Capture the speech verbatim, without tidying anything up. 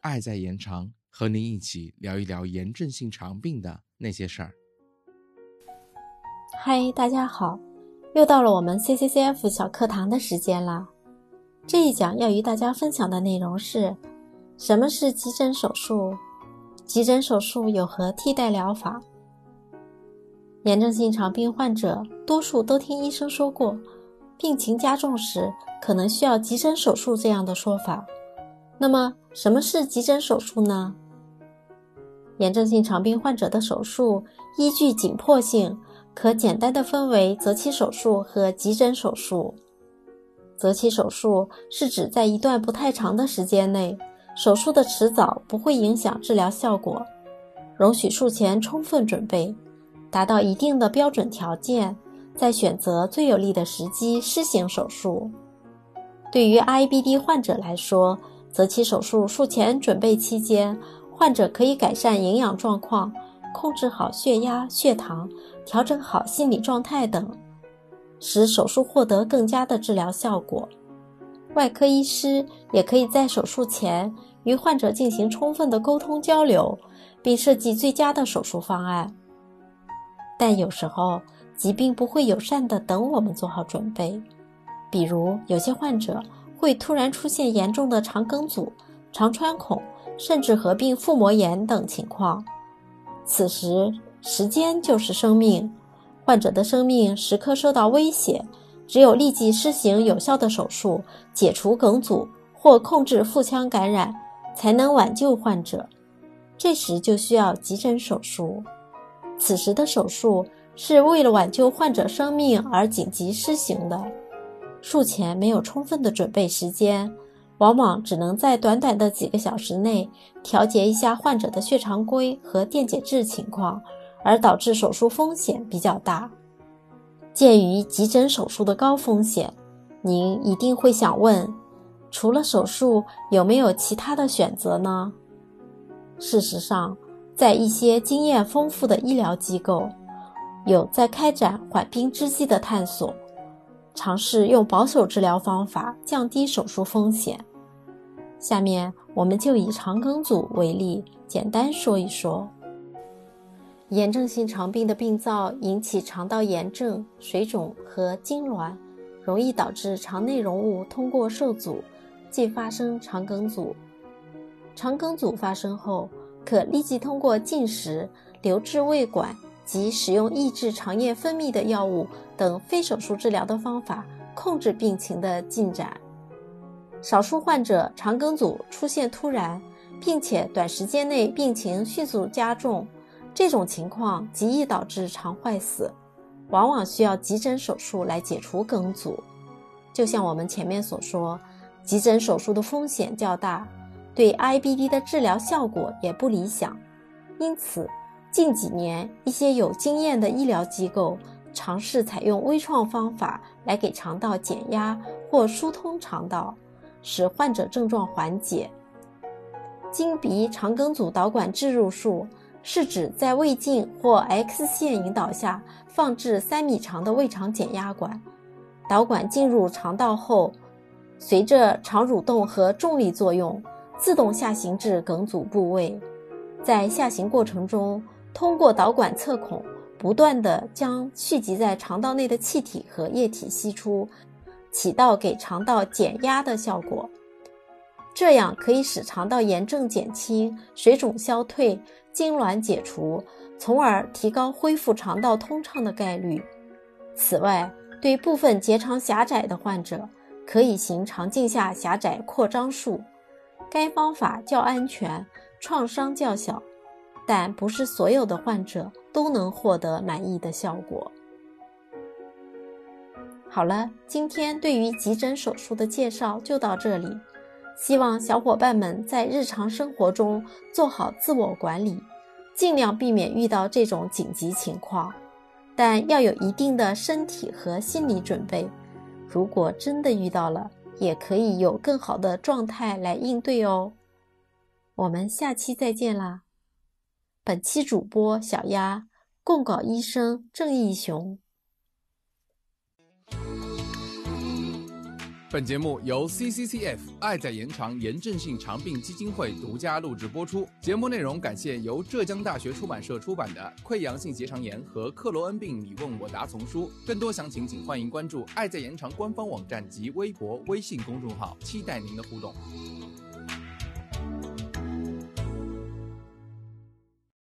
爱在延长，和您一起聊一聊炎症性肠病的那些事儿。嗨，大家好，又到了我们 C C C F 小课堂的时间啦。这一讲要与大家分享的内容是：什么是急诊手术？急诊手术有何替代疗法？炎症性肠病患者多数都听医生说过，病情加重时可能需要急诊手术这样的说法。那么什么是急诊手术呢？炎症性肠病患者的手术依据紧迫性，可简单的分为择期手术和急诊手术。择期手术是指在一段不太长的时间内，手术的迟早不会影响治疗效果，容许术前充分准备，达到一定的标准条件，再选择最有利的时机施行手术。对于 I B D 患者来说，择期手术术前准备期间，患者可以改善营养状况，控制好血压、血糖，调整好心理状态等，使手术获得更佳的治疗效果。外科医师也可以在手术前与患者进行充分的沟通交流，并设计最佳的手术方案。但有时候疾病不会友善地等我们做好准备，比如有些患者会突然出现严重的肠梗阻、肠穿孔，甚至合并腹膜炎等情况。此时时间就是生命，患者的生命时刻受到威胁，只有立即施行有效的手术，解除梗阻或控制腹腔感染，才能挽救患者。这时就需要急诊手术。此时的手术是为了挽救患者生命而紧急施行的，术前没有充分的准备时间，往往只能在短短的几个小时内调节一下患者的血常规和电解质情况，而导致手术风险比较大。鉴于急诊手术的高风险，您一定会想问，除了手术有没有其他的选择呢？事实上，在一些经验丰富的医疗机构，有在开展缓兵之计的探索，尝试用保守治疗方法降低手术风险。下面我们就以肠梗阻为例，简单说一说。炎症性肠病的病灶引起肠道炎症、水肿和痉挛，容易导致肠内容物通过受阻，进发生肠梗阻。肠梗阻发生后，可立即通过进食、留置胃管及使用抑制肠液分泌的药物等非手术治疗的方法控制病情的进展。少数患者肠梗阻出现突然，并且短时间内病情迅速加重，这种情况极易导致肠坏死，往往需要急诊手术来解除梗阻。就像我们前面所说，急诊手术的风险较大，对 I B D 的治疗效果也不理想。因此，近几年一些有经验的医疗机构尝试采用微创方法来给肠道减压或疏通肠道，使患者症状缓解。经鼻肠梗阻导管置入术是指在胃镜或 X 线引导下放置三米长的胃肠减压管，导管进入肠道后，随着肠蠕动和重力作用，自动下行至梗阻部位。在下行过程中，通过导管侧孔不断地将蓄积在肠道内的气体和液体吸出，起到给肠道减压的效果。这样可以使肠道炎症减轻，水肿消退，痉挛解除，从而提高恢复肠道通畅的概率。此外，对部分结肠狭窄的患者，可以行肠镜下狭窄扩张术。该方法较安全，创伤较小，但不是所有的患者都能获得满意的效果。好了，今天对于急诊手术的介绍就到这里。希望小伙伴们在日常生活中做好自我管理，尽量避免遇到这种紧急情况，但要有一定的身体和心理准备，如果真的遇到了，也可以有更好的状态来应对哦。我们下期再见啦！本期主播小鸭，供稿医生郑义雄。本节目由 C C C F 爱在延长炎症性肠病基金会独家录制播出。节目内容感谢由浙江大学出版社出版的《溃疡性结肠炎和克罗恩病你问我答》丛书。更多详情，请欢迎关注爱在延长官方网站及微博、微信公众号，期待您的互动。